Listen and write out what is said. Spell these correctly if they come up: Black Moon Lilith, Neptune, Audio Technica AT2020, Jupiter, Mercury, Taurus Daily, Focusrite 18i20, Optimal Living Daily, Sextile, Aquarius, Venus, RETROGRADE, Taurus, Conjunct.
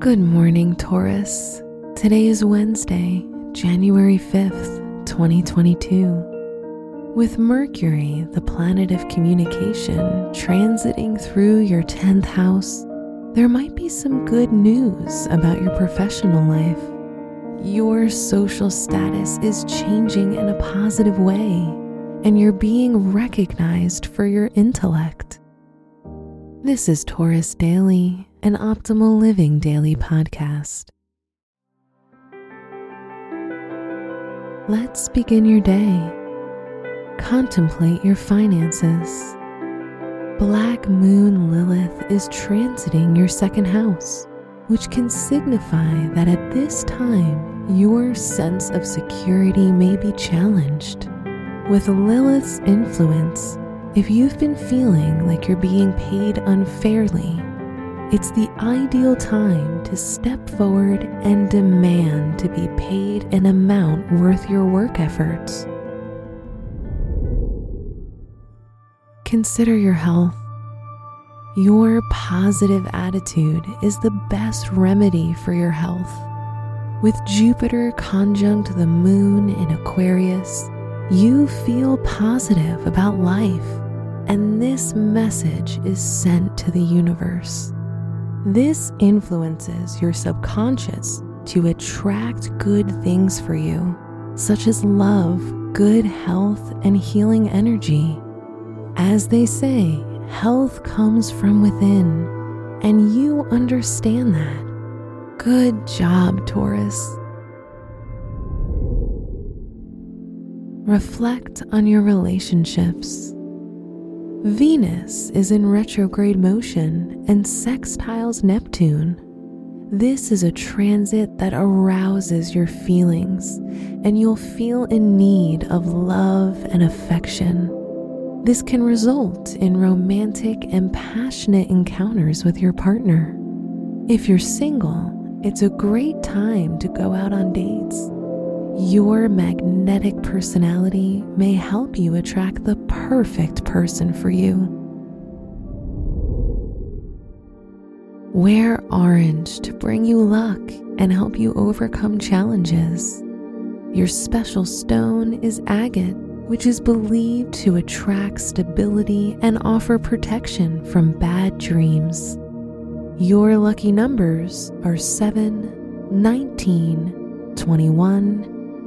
Good morning, Taurus. Today is Wednesday, January 5th, 2022. With Mercury, the planet of communication, transiting through your 10th house, there might be some good news about your professional life. Your social status is changing in a positive way, and you're being recognized for your intellect. This is Taurus Daily, an Optimal Living Daily podcast. Let's begin your day. Contemplate your finances. Black Moon Lilith is transiting your second house, which can signify that at this time, your sense of security may be challenged. With Lilith's influence, if you've been feeling like you're being paid unfairly, it's the ideal time to step forward and demand to be paid an amount worth your work efforts. Consider your health. Your positive attitude is the best remedy for your health. With Jupiter conjunct the moon in Aquarius, you feel positive about life, and this message is sent to the universe. This influences your subconscious to attract good things for you, such as love, good health, and healing energy. As they say, health comes from within, and you understand that. Good job, Taurus. Reflect on your relationships. Venus is in retrograde motion and sextiles Neptune. This is a transit that arouses your feelings, and you'll feel in need of love and affection. This can result in romantic and passionate encounters with your partner. If you're single, it's a great time to go out on dates. Your magnetic personality may help you attract the perfect person for you. Wear orange to bring you luck and help you overcome challenges. Your special stone is agate, which is believed to attract stability and offer protection from bad dreams. Your lucky numbers are 7, 19, 21,